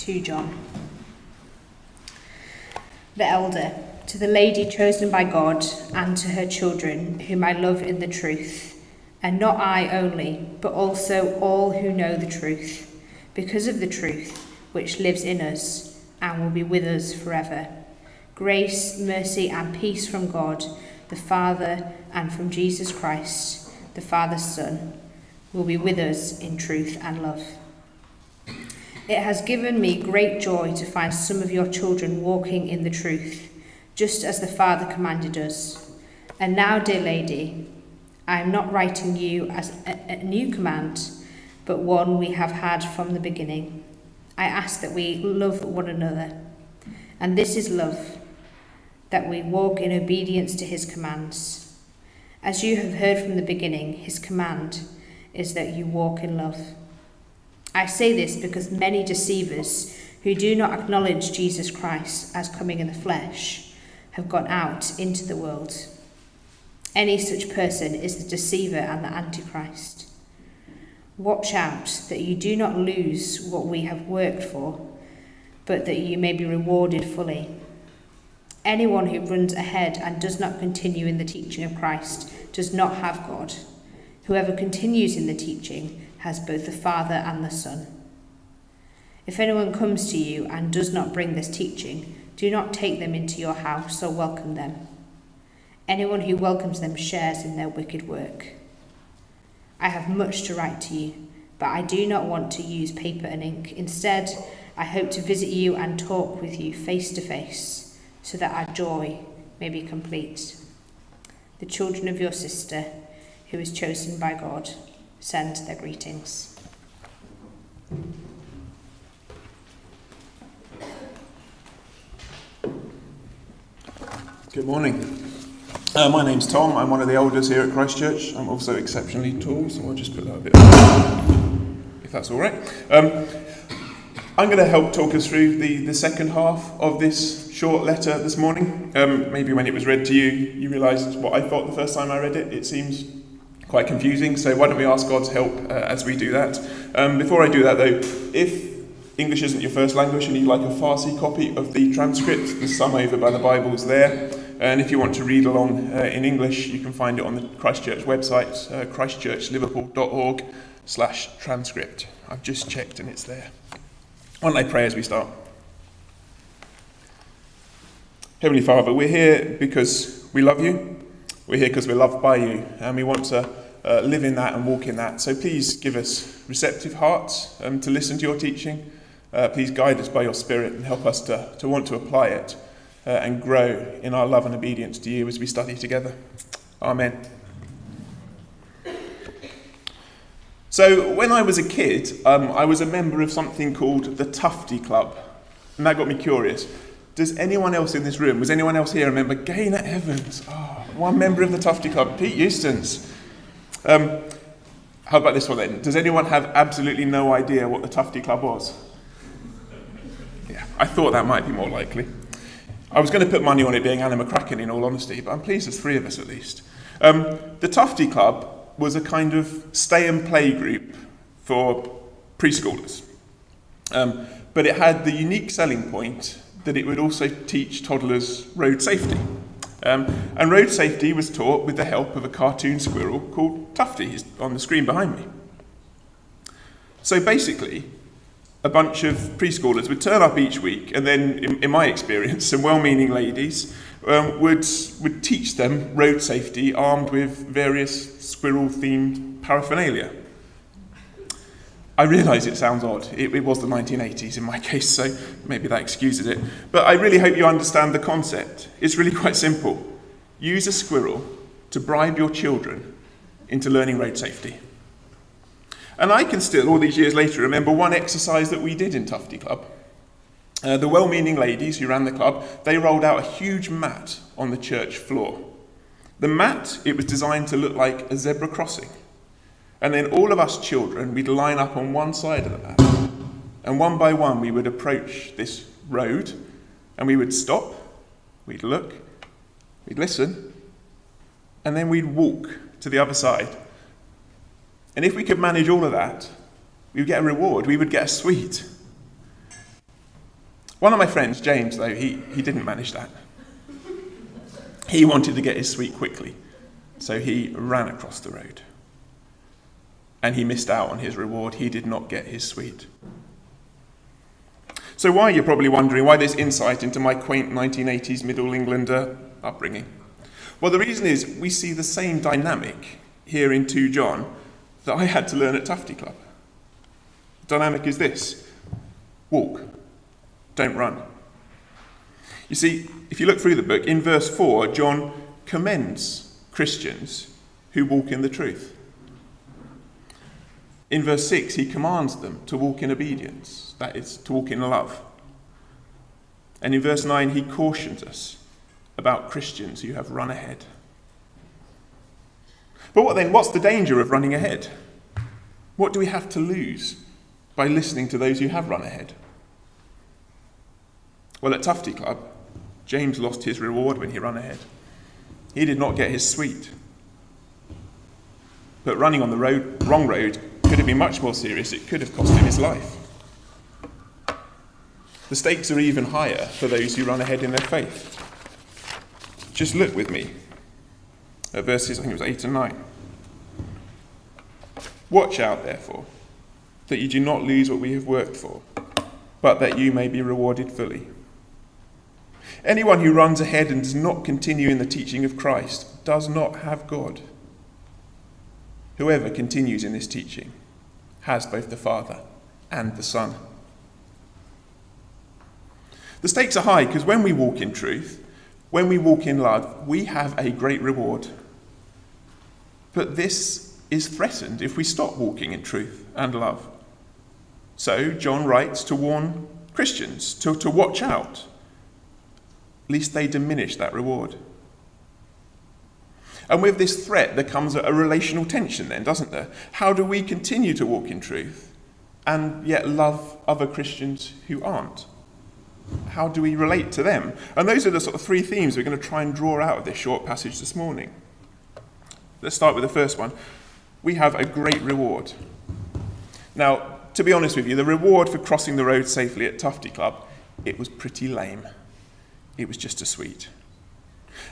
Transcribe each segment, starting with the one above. to John, the elder, to the lady chosen by God and to her children, whom I love in the truth, and not I only, but also all who know the truth, because of the truth which lives in us and will be with us forever. Grace, mercy, and peace from God, the Father, and from Jesus Christ, the Father's Son, will be with us in truth and love. It has given me great joy to find some of your children walking in the truth, just as the Father commanded us. And now, dear lady, I am not writing you as a new command, but one we have had from the beginning. I ask that we love one another. And this is love, that we walk in obedience to his commands. As you have heard from the beginning, his command is that you walk in love. I say this because many deceivers who do not acknowledge Jesus Christ as coming in the flesh have gone out into the world. Any such person is the deceiver and the antichrist. Watch out that you do not lose what we have worked for, but that you may be rewarded fully. Anyone who runs ahead and does not continue in the teaching of Christ does not have God. Whoever continues in the teaching has both the Father and the Son. If anyone comes to you and does not bring this teaching, do not take them into your house or welcome them. Anyone who welcomes them shares in their wicked work. I have much to write to you, but I do not want to use paper and ink. Instead, I hope to visit you and talk with you face to face, so that our joy may be complete. The children of your sister, who is chosen by God, send their greetings. Good morning. My name's Tom. I'm one of the elders here at Christ Church. I'm also exceptionally tall, so I'll just put that a bit up, if that's all right. I'm going to help talk us through the second half of this short letter this morning. Maybe when it was read to you, you realised what I thought the first time I read it. It seems quite confusing, so why don't we ask God's help as we do that. Before I do that though, if English isn't your first language and you'd like a Farsi copy of the transcript, the sum over by the Bible's there. And if you want to read along in English, you can find it on the Christ Church website, christchurchliverpool.org/transcript. I've just checked and it's there. Why don't I pray as we start? Heavenly Father, we're here because we love you. We're here because we're loved by you, and we want to live in that and walk in that. So please give us receptive hearts to listen to your teaching. Please guide us by your Spirit and help us to want to apply it and grow in our love and obedience to you as we study together. Amen. So when I was a kid, I was a member of something called the Tufty Club, and that got me curious. Does anyone else in this room, was anyone else here remember Gaynor Evans? Oh, one member of the Tufty Club, Pete Euston's. How about this one then? Does anyone have absolutely no idea what the Tufty Club was? Yeah, I thought that might be more likely. I was going to put money on it being Anna McCracken in all honesty, but I'm pleased there's three of us at least. The Tufty Club was a kind of stay and play group for preschoolers. But it had the unique selling point that it would also teach toddlers road safety. And road safety was taught with the help of a cartoon squirrel called Tufty. He's on the screen behind me. So basically, a bunch of preschoolers would turn up each week, and then, in my experience, some well-meaning ladies would teach them road safety armed with various squirrel-themed paraphernalia. I realise it sounds odd. It was the 1980s in my case, so maybe that excuses it. But I really hope you understand the concept. It's really quite simple. Use a squirrel to bribe your children into learning road safety. And I can still, all these years later, remember one exercise that we did in Tufty Club. The well-meaning ladies who ran the club, they rolled out a huge mat on the church floor. The mat, it was designed to look like a zebra crossing. And then all of us children, we'd line up on one side of the mat. And one by one, we would approach this road, and we would stop, we'd look, we'd listen, and then we'd walk to the other side. And if we could manage all of that, we would get a reward, we would get a sweet. One of my friends, James, though, he didn't manage that. He wanted to get his sweet quickly, so he ran across the road. And he missed out on his reward. He did not get his sweet. So why, you're probably wondering, why this insight into my quaint 1980s Middle Englander upbringing? Well, the reason is we see the same dynamic here in 2 John that I had to learn at Tufty Club. The dynamic is this: walk, don't run. You see, if you look through the book, in verse 4, John commends Christians who walk in the truth. In verse 6, he commands them to walk in obedience, that is, to walk in love. And in verse 9, he cautions us about Christians who have run ahead. But what then? What's the danger of running ahead? What do we have to lose by listening to those who have run ahead? Well, at Tufty Club, James lost his reward when he ran ahead. He did not get his sweet. But running on the wrong road could have been much more serious. It could have cost him his life. The stakes are even higher for those who run ahead in their faith. Just look with me at verses, I think it was 8 and 9. Watch out, therefore, that you do not lose what we have worked for, but that you may be rewarded fully. Anyone who runs ahead and does not continue in the teaching of Christ does not have God. Whoever continues in this teaching has both the Father and the Son. The stakes are high because when we walk in truth, when we walk in love, we have a great reward. But this is threatened if we stop walking in truth and love. So John writes to warn Christians to watch out, lest they diminish that reward. And with this threat, there comes a relational tension then, doesn't there? How do we continue to walk in truth and yet love other Christians who aren't? How do we relate to them? And those are the sort of 3 themes we're going to try and draw out of this short passage this morning. Let's start with the first one. We have a great reward. Now, to be honest with you, the reward for crossing the road safely at Tufty Club, it was pretty lame. It was just a sweet.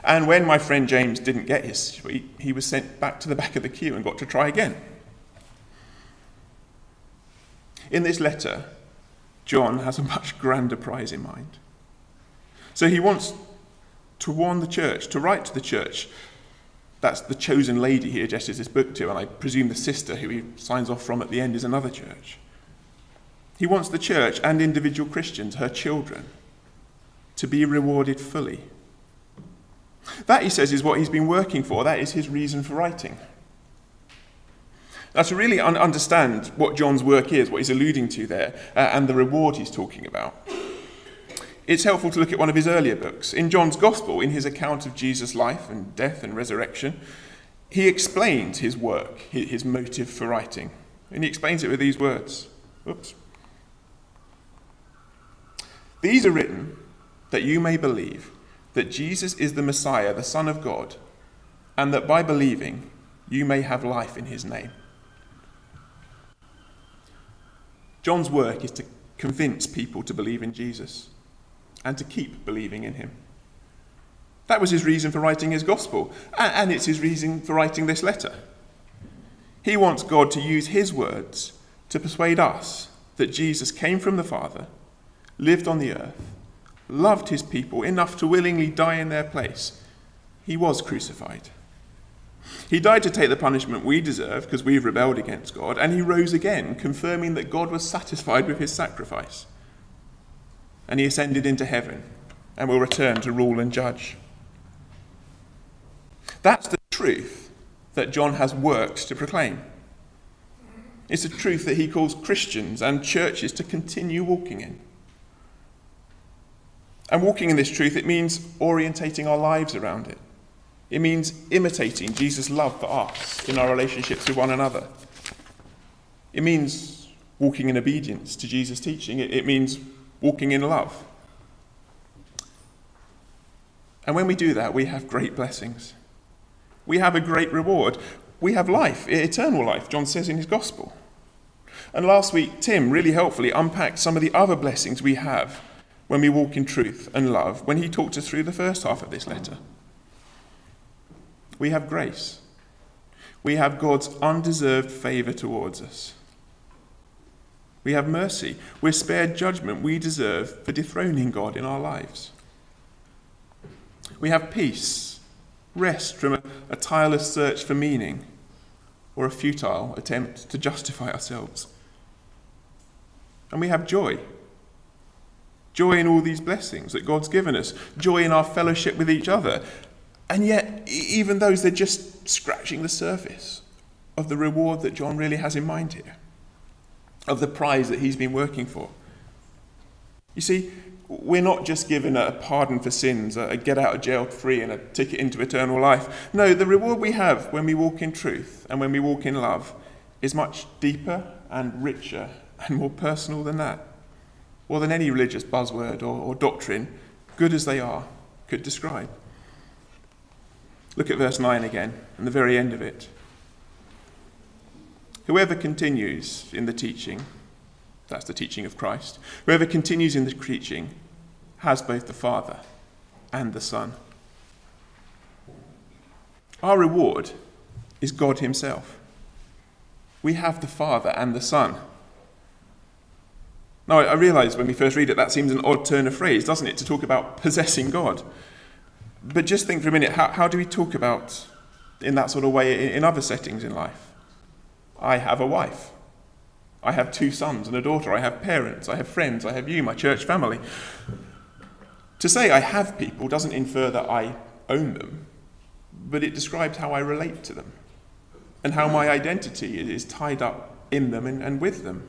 And when my friend James didn't get his sweet, he was sent back to the back of the queue and got to try again. In this letter, John has a much grander prize in mind. So he wants to warn the church, to write to the church. That's the chosen lady he addresses this book to, and I presume the sister who he signs off from at the end is another church. He wants the church and individual Christians, her children, to be rewarded fully. That, he says, is what he's been working for. That is his reason for writing. Now, to really understand what John's work is, what he's alluding to there, and the reward he's talking about, it's helpful to look at one of his earlier books. In John's Gospel, in his account of Jesus' life and death and resurrection, he explains his work, his motive for writing. And he explains it with these words. Oops. These are written that you may believe that Jesus is the Messiah, the Son of God, and that by believing you may have life in his name. John's work is to convince people to believe in Jesus and to keep believing in him. That was his reason for writing his gospel, and it's his reason for writing this letter. He wants God to use his words to persuade us that Jesus came from the Father, lived on the earth, loved his people enough to willingly die in their place. He was crucified. He died to take the punishment we deserve because we've rebelled against God, and he rose again, confirming that God was satisfied with his sacrifice. And he ascended into heaven and will return to rule and judge. That's the truth that John has worked to proclaim. It's a truth that he calls Christians and churches to continue walking in. And walking in this truth, it means orientating our lives around it. It means imitating Jesus' love for us in our relationships with one another. It means walking in obedience to Jesus' teaching. It means walking in love. And when we do that, we have great blessings. We have a great reward. We have life, eternal life, John says in his gospel. And last week, Tim really helpfully unpacked some of the other blessings we have when we walk in truth and love, when he talked us through the first half of this letter. We have grace. We have God's undeserved favour towards us. We have mercy. We're spared judgment we deserve for dethroning God in our lives. We have peace, rest from a tireless search for meaning or a futile attempt to justify ourselves. And we have joy. Joy in all these blessings that God's given us. Joy in our fellowship with each other. And yet, even those, they're just scratching the surface of the reward that John really has in mind here, of the prize that he's been working for. You see, we're not just given a pardon for sins, a get out of jail free and a ticket into eternal life. No, the reward we have when we walk in truth and when we walk in love is much deeper and richer and more personal than that, or than any religious buzzword or doctrine, good as they are, could describe. Look at verse 9 again, and the very end of it. Whoever continues in the teaching, that's the teaching of Christ, whoever continues in the teaching has both the Father and the Son. Our reward is God himself. We have the Father and the Son. Now, I realise when we first read it, that seems an odd turn of phrase, doesn't it, to talk about possessing God. But just think for a minute, how do we talk about in that sort of way in other settings in life? I have a wife. I have 2 sons and a daughter. I have parents. I have friends. I have you, my church family. To say I have people doesn't infer that I own them, but it describes how I relate to them and how my identity is tied up in them and with them.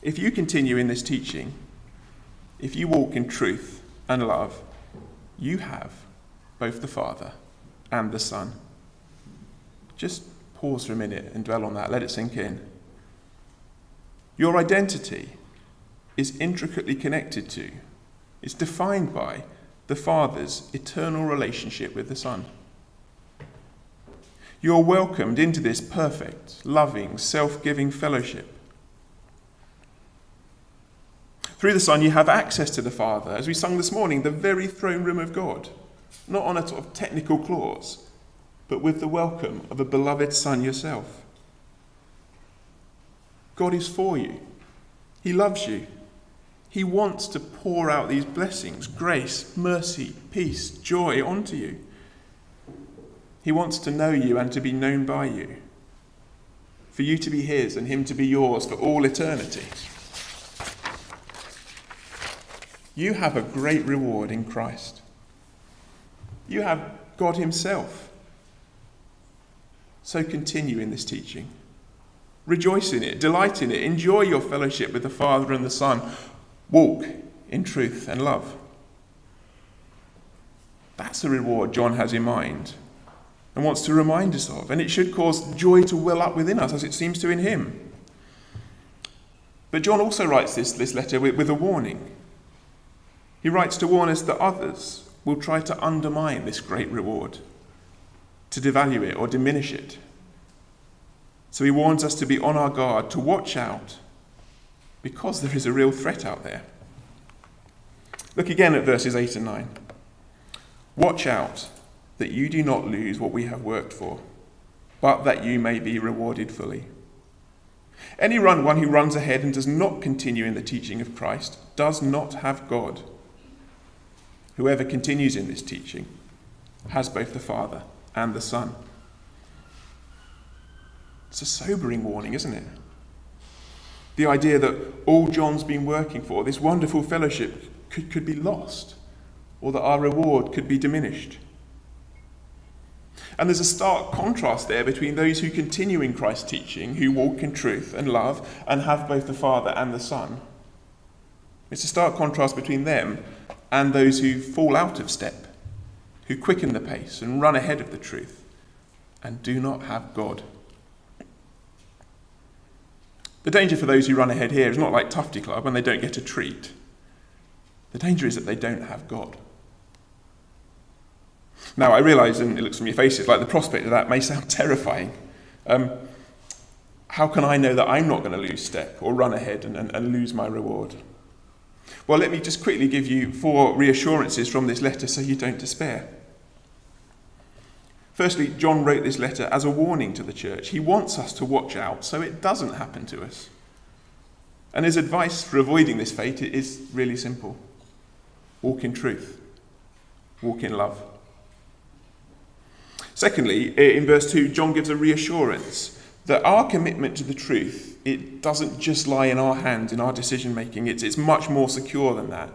If you continue in this teaching, if you walk in truth and love, you have both the Father and the Son. Just pause for a minute and dwell on that. Let it sink in. Your identity is intricately connected to, it's defined by the Father's eternal relationship with the Son. You're welcomed into this perfect, loving, self-giving fellowship. Through the Son, you have access to the Father, as we sung this morning, the very throne room of God, not on a sort of technical clause, but with the welcome of a beloved Son yourself. God is for you. He loves you. He wants to pour out these blessings, grace, mercy, peace, joy onto you. He wants to know you and to be known by you, for you to be his and him to be yours for all eternity. You have a great reward in Christ. You have God himself. So continue in this teaching. Rejoice in it, delight in it, enjoy your fellowship with the Father and the Son. Walk in truth and love. That's the reward John has in mind and wants to remind us of, and it should cause joy to well up within us as it seems to in him. But John also writes this letter with a warning. He writes to warn us that others will try to undermine this great reward, to devalue it or diminish it. So he warns us to be on our guard, to watch out, because there is a real threat out there. Look again at verses 8 and 9. Watch out that you do not lose what we have worked for, but that you may be rewarded fully. Anyone who runs ahead and does not continue in the teaching of Christ does not have God. Whoever continues in this teaching has both the Father and the Son. It's a sobering warning, isn't it? The idea that all John's been working for, this wonderful fellowship, could be lost, or that our reward could be diminished. And there's a stark contrast there between those who continue in Christ's teaching, who walk in truth and love and have both the Father and the Son. It's a stark contrast between them and those who fall out of step, who quicken the pace and run ahead of the truth and do not have God. The danger for those who run ahead here is not like Tufty Club when they don't get a treat. The danger is that they don't have God. Now, I realise, and it looks from your faces, like the prospect of that may sound terrifying. How can I know that I'm not going to lose step or run ahead and lose my reward? Well, let me just quickly give you 4 reassurances from this letter so you don't despair. Firstly, John wrote this letter as a warning to the church. He wants us to watch out so it doesn't happen to us. And his advice for avoiding this fate is really simple. Walk in truth. Walk in love. Secondly, in verse 2, John gives a reassurance that our commitment to the truth, it doesn't just lie in our hands, in our decision making. It's much more secure than that,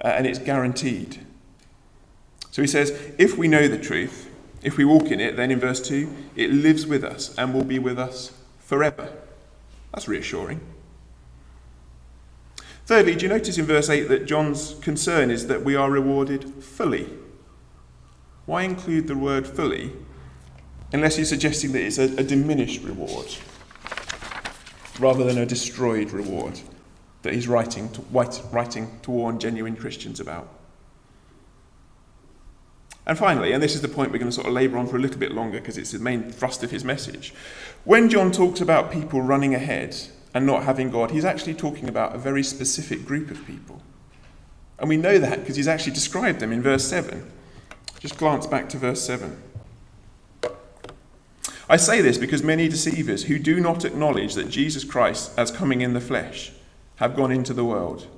and it's guaranteed. So he says, if we know the truth, if we walk in it, then in verse 2, it lives with us and will be with us forever. That's reassuring. Thirdly, do you notice in verse 8 that John's concern is that we are rewarded fully? Why include the word fully unless he's suggesting that it's a diminished reward rather than a destroyed reward that he's writing to warn genuine Christians about? And finally, and this is the point we're going to sort of labour on for a little bit longer because it's the main thrust of his message, when John talks about people running ahead and not having God, he's actually talking about a very specific group of people. And we know that because he's actually described them in verse 7. Just glance back to verse 7. I say this because many deceivers who do not acknowledge that Jesus Christ as coming in the flesh have gone into the world.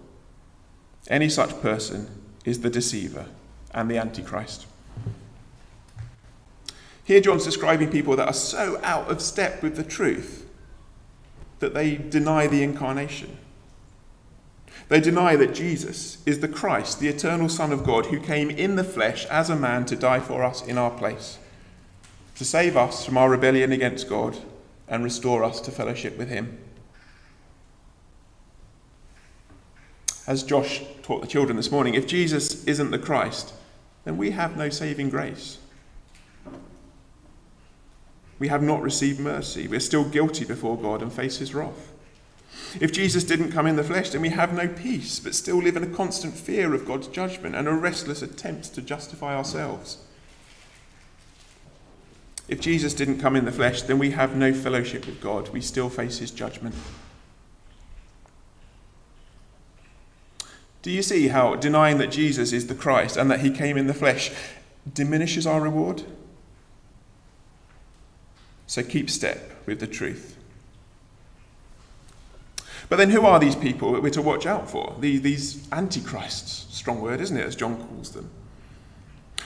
Any such person is the deceiver and the Antichrist. Here John's describing people that are so out of step with the truth that they deny the incarnation. They deny that Jesus is the Christ, the eternal Son of God, who came in the flesh as a man to die for us in our place, to save us from our rebellion against God and restore us to fellowship with him. As Josh taught the children this morning, if Jesus isn't the Christ, then we have no saving grace. We have not received mercy. We're still guilty before God and face his wrath. If Jesus didn't come in the flesh, then we have no peace, but still live in a constant fear of God's judgment and a restless attempt to justify ourselves. If Jesus didn't come in the flesh, then we have no fellowship with God. We still face his judgment. Do you see how denying that Jesus is the Christ and that he came in the flesh diminishes our reward? So keep step with the truth. But then who are these people that we're to watch out for? These antichrists, strong word, isn't it, as John calls them?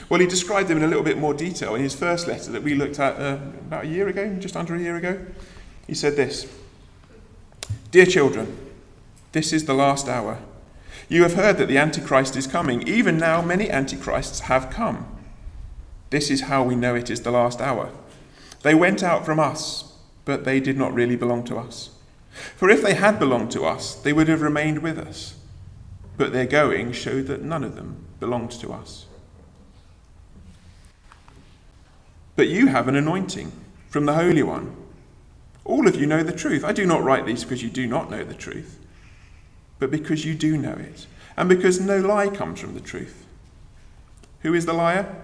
Well, he described them in a little bit more detail in his first letter that we looked at about a year ago, just under a year ago. He said this, "Dear children, this is the last hour. You have heard that the Antichrist is coming. Even now many antichrists have come. This is how we know it is the last hour. They went out from us, but they did not really belong to us. For if they had belonged to us, they would have remained with us. But their going showed that none of them belonged to us. But you have an anointing from the Holy One. All of you know the truth. I do not write these because you do not know the truth, but because you do know it, and because no lie comes from the truth. Who is the liar?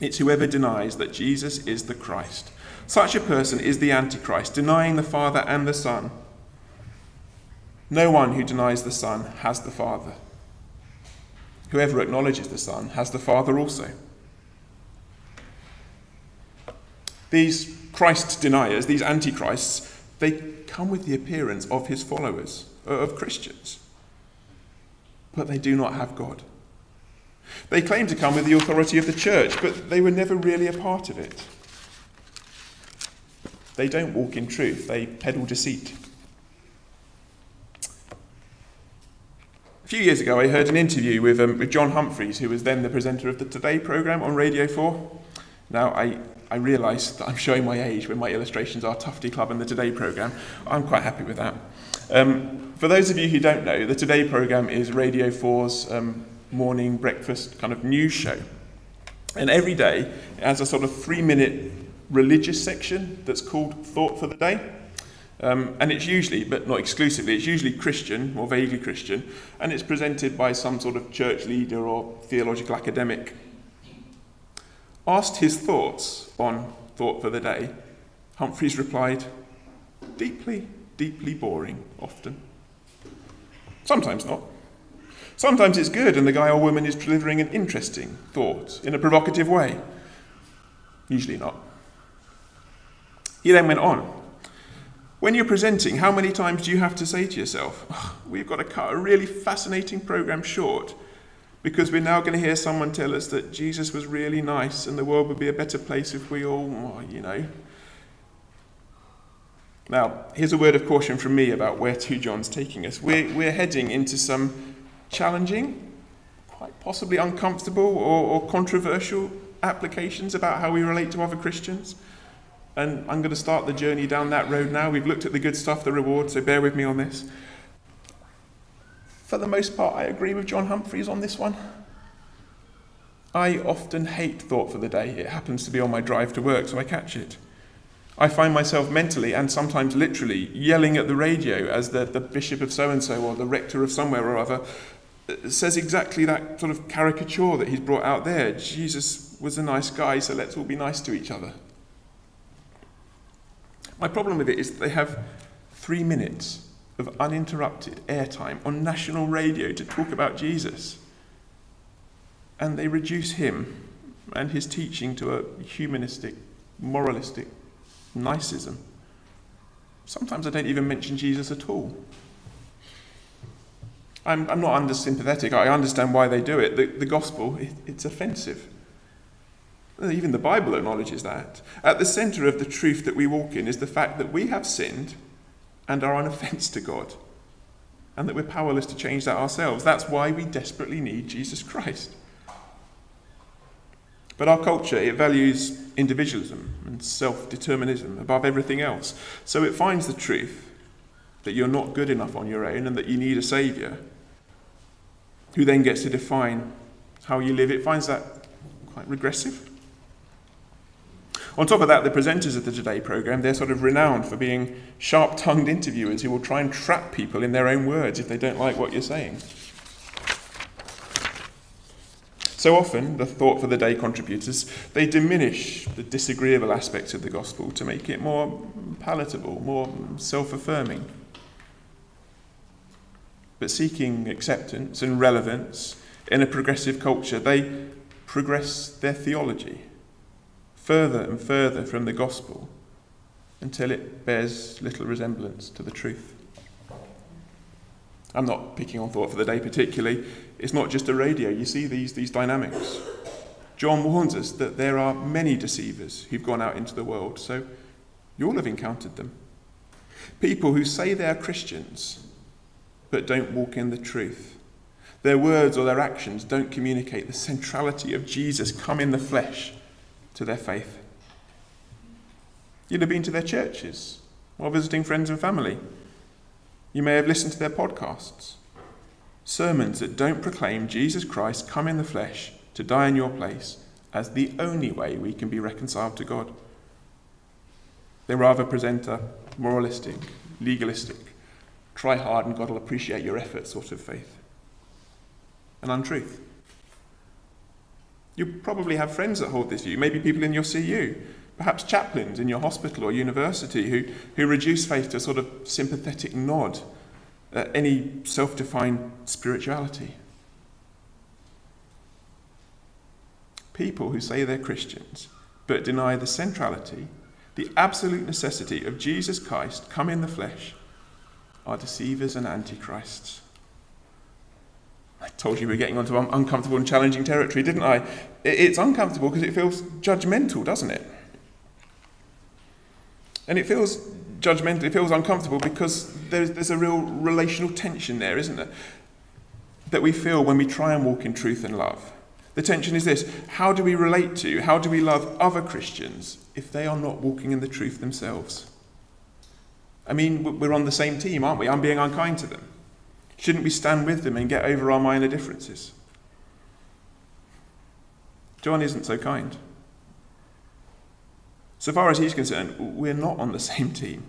It's whoever denies that Jesus is the Christ. Such a person is the Antichrist, denying the Father and the Son. No one who denies the Son has the Father. Whoever acknowledges the Son has the Father also." These Christ deniers, these antichrists, they come with the appearance of his followers, of Christians, but they do not have God. They claim to come with the authority of the church, but they were never really a part of it. They don't walk in truth, they peddle deceit. A few years ago I heard an interview with John Humphreys, who was then the presenter of the Today programme on Radio 4. Now I realise that I'm showing my age when my illustrations are Tufty Club and the Today programme. I'm quite happy with that. For those of you who don't know, the Today programme is Radio 4's morning breakfast kind of news show. And every day it has a sort of 3-minute religious section that's called Thought for the Day. And it's usually, but not exclusively, it's usually Christian or vaguely Christian, and it's presented by some sort of church leader or theological academic. Asked his thoughts on Thought for the Day, Humphreys replied, Deeply, deeply boring, often. Sometimes not. Sometimes it's good and the guy or woman is delivering an interesting thought in a provocative way. Usually not. He then went on. When you're presenting, how many times do you have to say to yourself, oh, we've got to cut a really fascinating programme short because we're now going to hear someone tell us that Jesus was really nice and the world would be a better place if we all, you know. Now, here's a word of caution from me about where 2 John's taking us. We're heading into some challenging, quite possibly uncomfortable or controversial applications about how we relate to other Christians. And I'm going to start the journey down that road now. We've looked at the good stuff, the reward, so bear with me on this. For the most part, I agree with John Humphreys on this one. I often hate Thought for the Day. It happens to be on my drive to work, so I catch it. I find myself mentally and sometimes literally yelling at the radio as the bishop of so-and-so or the rector of somewhere or other says exactly that sort of caricature that he's brought out there. Jesus was a nice guy, so let's all be nice to each other. My problem with it is that they have 3 minutes of uninterrupted airtime on national radio to talk about Jesus. And they reduce him and his teaching to a humanistic, moralistic nicism. Sometimes I don't even mention Jesus at all. I'm not unsympathetic. I understand why they do it. The gospel, it's offensive. Even the Bible acknowledges that. At the centre of the truth that we walk in is the fact that we have sinned and are an offence to God, and that we're powerless to change that ourselves. That's why we desperately need Jesus Christ. But our culture, it values individualism and self-determinism above everything else. So it finds the truth that you're not good enough on your own and that you need a saviour, who then gets to define how you live. It finds that quite regressive. On top of that, the presenters of the Today programme, they're sort of renowned for being sharp-tongued interviewers who will try and trap people in their own words if they don't like what you're saying. So often, the Thought for the Day contributors, they diminish the disagreeable aspects of the gospel to make it more palatable, more self-affirming. But seeking acceptance and relevance in a progressive culture, they progress their theology further and further from the gospel until it bears little resemblance to the truth. I'm not picking on Thought for the Day particularly. It's not just the radio. You see these dynamics. John warns us that there are many deceivers who've gone out into the world, so you'll have encountered them. People who say they're Christians but don't walk in the truth. Their words or their actions don't communicate the centrality of Jesus come in the flesh to their faith. You'd have been to their churches or visiting friends and family. You may have listened to their podcasts, sermons that don't proclaim Jesus Christ come in the flesh to die in your place as the only way we can be reconciled to God. They rather present a moralistic, legalistic, try hard and God will appreciate your effort sort of faith. An untruth. You probably have friends that hold this view, maybe people in your CU, perhaps chaplains in your hospital or university who reduce faith to a sort of sympathetic nod at any self-defined spirituality. People who say they're Christians but deny the centrality, the absolute necessity of Jesus Christ come in the flesh are deceivers and antichrists. I told you we're getting onto uncomfortable and challenging territory, didn't I? It's uncomfortable because it feels judgmental, doesn't it? And it feels judgmental, it feels uncomfortable because there's a real relational tension there, isn't there? That we feel when we try and walk in truth and love. The tension is this: how do we relate to, how do we love other Christians if they are not walking in the truth themselves? I mean, we're on the same team, aren't we? I'm being unkind to them. Shouldn't we stand with them and get over our minor differences? John isn't so kind. So far as he's concerned, we're not on the same team.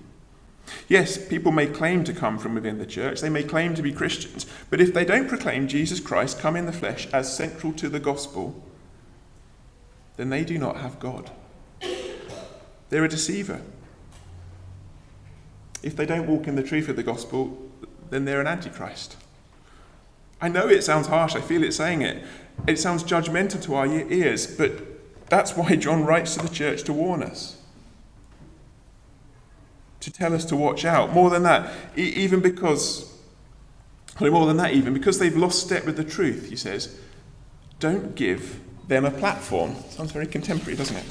Yes, people may claim to come from within the church, they may claim to be Christians, but if they don't proclaim Jesus Christ come in the flesh as central to the gospel, then they do not have God. They're a deceiver. if they don't walk in the truth of the gospel, then they're an antichrist. I know it sounds harsh, I feel it saying it. It sounds judgmental to our ears, but that's why John writes to the church to warn us, to tell us to watch out. More than that, because they've lost step with the truth, he says, don't give them a platform. Sounds very contemporary, doesn't it?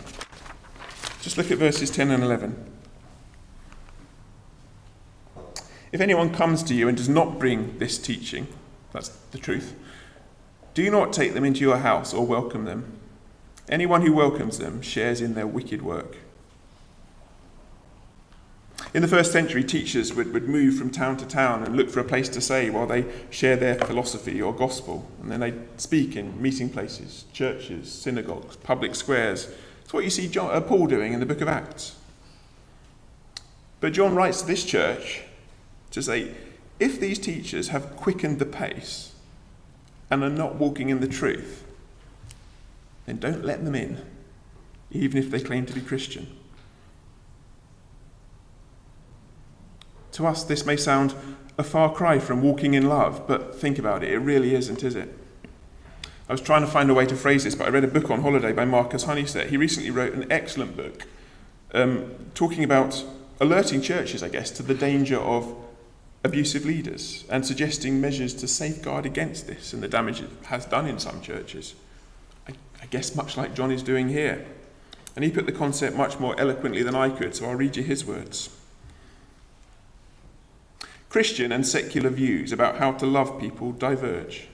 Just look at verses 10 and 11. If anyone comes to you and does not bring this teaching, that's the truth, do not take them into your house or welcome them. Anyone who welcomes them shares in their wicked work. In the first century, teachers would move from town to town and look for a place to say while they share their philosophy or gospel. And then they speak in meeting places, churches, synagogues, public squares. It's what you see Paul doing in the book of Acts. But John writes to this church to say, if these teachers have quickened the pace and are not walking in the truth, then don't let them in, even if they claim to be Christian. To us, this may sound a far cry from walking in love, but think about it, it really isn't, is it? I was trying to find a way to phrase this, but I read a book on holiday by Marcus Honeysett. He recently wrote an excellent book talking about alerting churches, I guess, to the danger of abusive leaders and suggesting measures to safeguard against this and the damage it has done in some churches. I guess much like John is doing here. And he put the concept much more eloquently than I could, so I'll read you his words. Christian and secular views about how to love people diverge.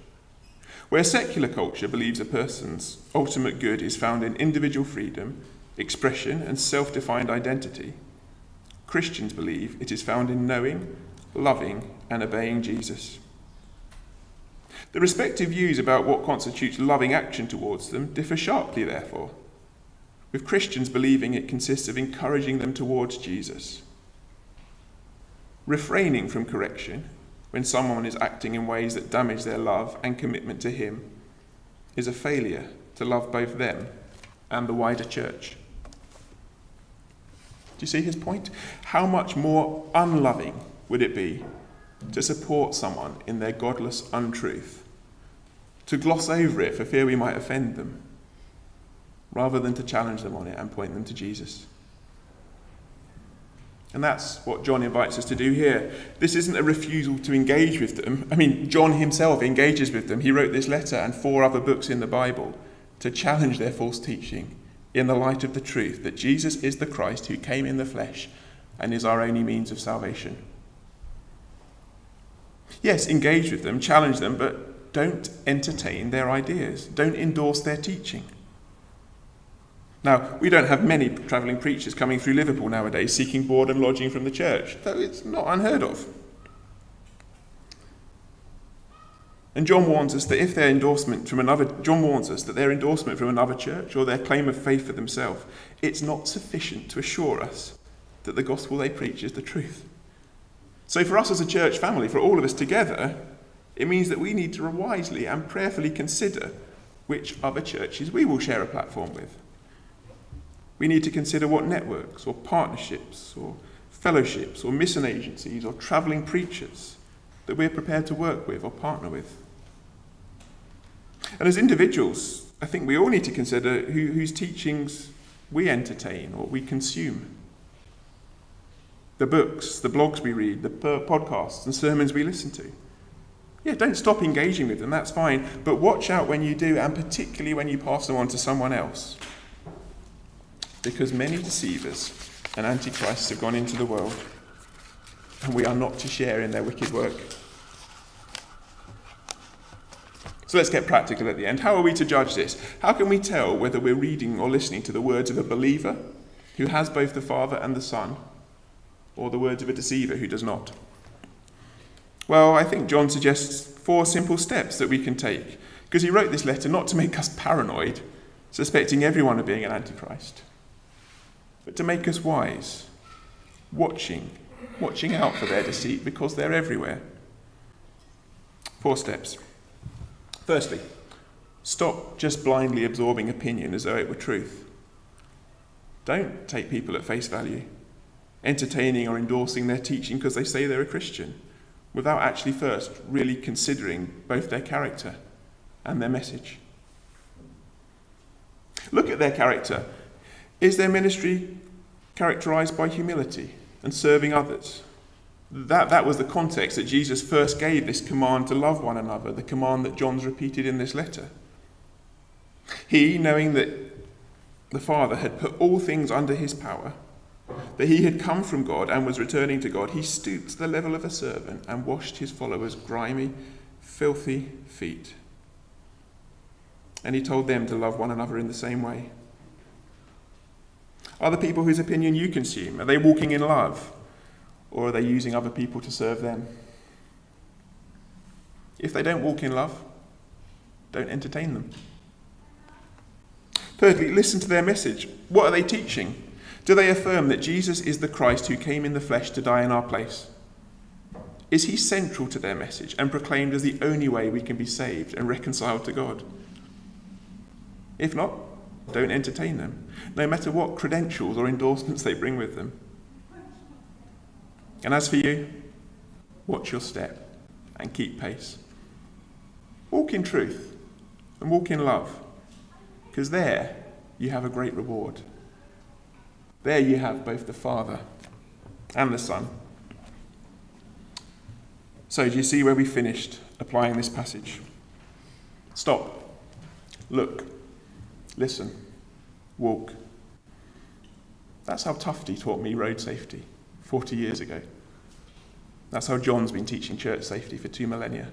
Where secular culture believes a person's ultimate good is found in individual freedom, expression, and self-defined identity, Christians believe it is found in knowing, loving, and obeying Jesus. The respective views about what constitutes loving action towards them differ sharply, therefore, with Christians believing it consists of encouraging them towards Jesus, refraining from correction when someone is acting in ways that damage their love and commitment to him is a failure to love both them and the wider church. Do you see his point? How much more unloving would it be to support someone in their godless untruth, to gloss over it for fear we might offend them, rather than to challenge them on it and point them to Jesus? And that's what John invites us to do here. This isn't a refusal to engage with them. I mean, John himself engages with them. He wrote this letter and 4 other books in the Bible to challenge their false teaching in the light of the truth that Jesus is the Christ who came in the flesh and is our only means of salvation. Yes, engage with them, challenge them, but don't entertain their ideas. Don't endorse their teaching. Now, we don't have many travelling preachers coming through Liverpool nowadays seeking board and lodging from the church, though it's not unheard of. And John warns us that their endorsement from another church or their claim of faith for themselves, it's not sufficient to assure us that the gospel they preach is the truth. So for us as a church family, for all of us together, it means that we need to wisely and prayerfully consider which other churches we will share a platform with. We need to consider what networks or partnerships or fellowships or mission agencies or travelling preachers that we're prepared to work with or partner with. And as individuals, I think we all need to consider whose teachings we entertain or we consume. The books, the blogs we read, the podcasts and sermons we listen to. Yeah, don't stop engaging with them, that's fine, but watch out when you do and particularly when you pass them on to someone else. Because many deceivers and antichrists have gone into the world, and we are not to share in their wicked work. So let's get practical at the end. How are we to judge this? How can we tell whether we're reading or listening to the words of a believer who has both the Father and the Son, or the words of a deceiver who does not? Well, I think John suggests 4 simple steps that we can take, because he wrote this letter not to make us paranoid, suspecting everyone of being an antichrist, but to make us wise, watching out for their deceit because they're everywhere. 4 steps. Firstly, stop just blindly absorbing opinion as though it were truth. Don't take people at face value. entertaining or endorsing their teaching because they say they're a Christian, without actually first really considering both their character and their message. Look at their character. Is their ministry characterized by humility and serving others? That was the context that Jesus first gave this command to love one another, the command that John's repeated in this letter. He, knowing that the Father had put all things under his power, that he had come from God and was returning to God, he stooped to the level of a servant and washed his followers' grimy, filthy feet. And he told them to love one another in the same way. Are the people whose opinion you consume, are they walking in love? Or are they using other people to serve them? If they don't walk in love, don't entertain them. Thirdly, listen to their message. What are they teaching? Do they affirm that Jesus is the Christ who came in the flesh to die in our place? Is he central to their message and proclaimed as the only way we can be saved and reconciled to God? If not, don't entertain them, no matter what credentials or endorsements they bring with them. And as for you, watch your step and keep pace. Walk in truth and walk in love, because there you have a great reward. There you have both the Father and the Son. So do you see where we finished applying this passage? Stop, look, listen, walk. That's how Tufty taught me road safety 40 years ago. That's how John's been teaching church safety for 2 millennia.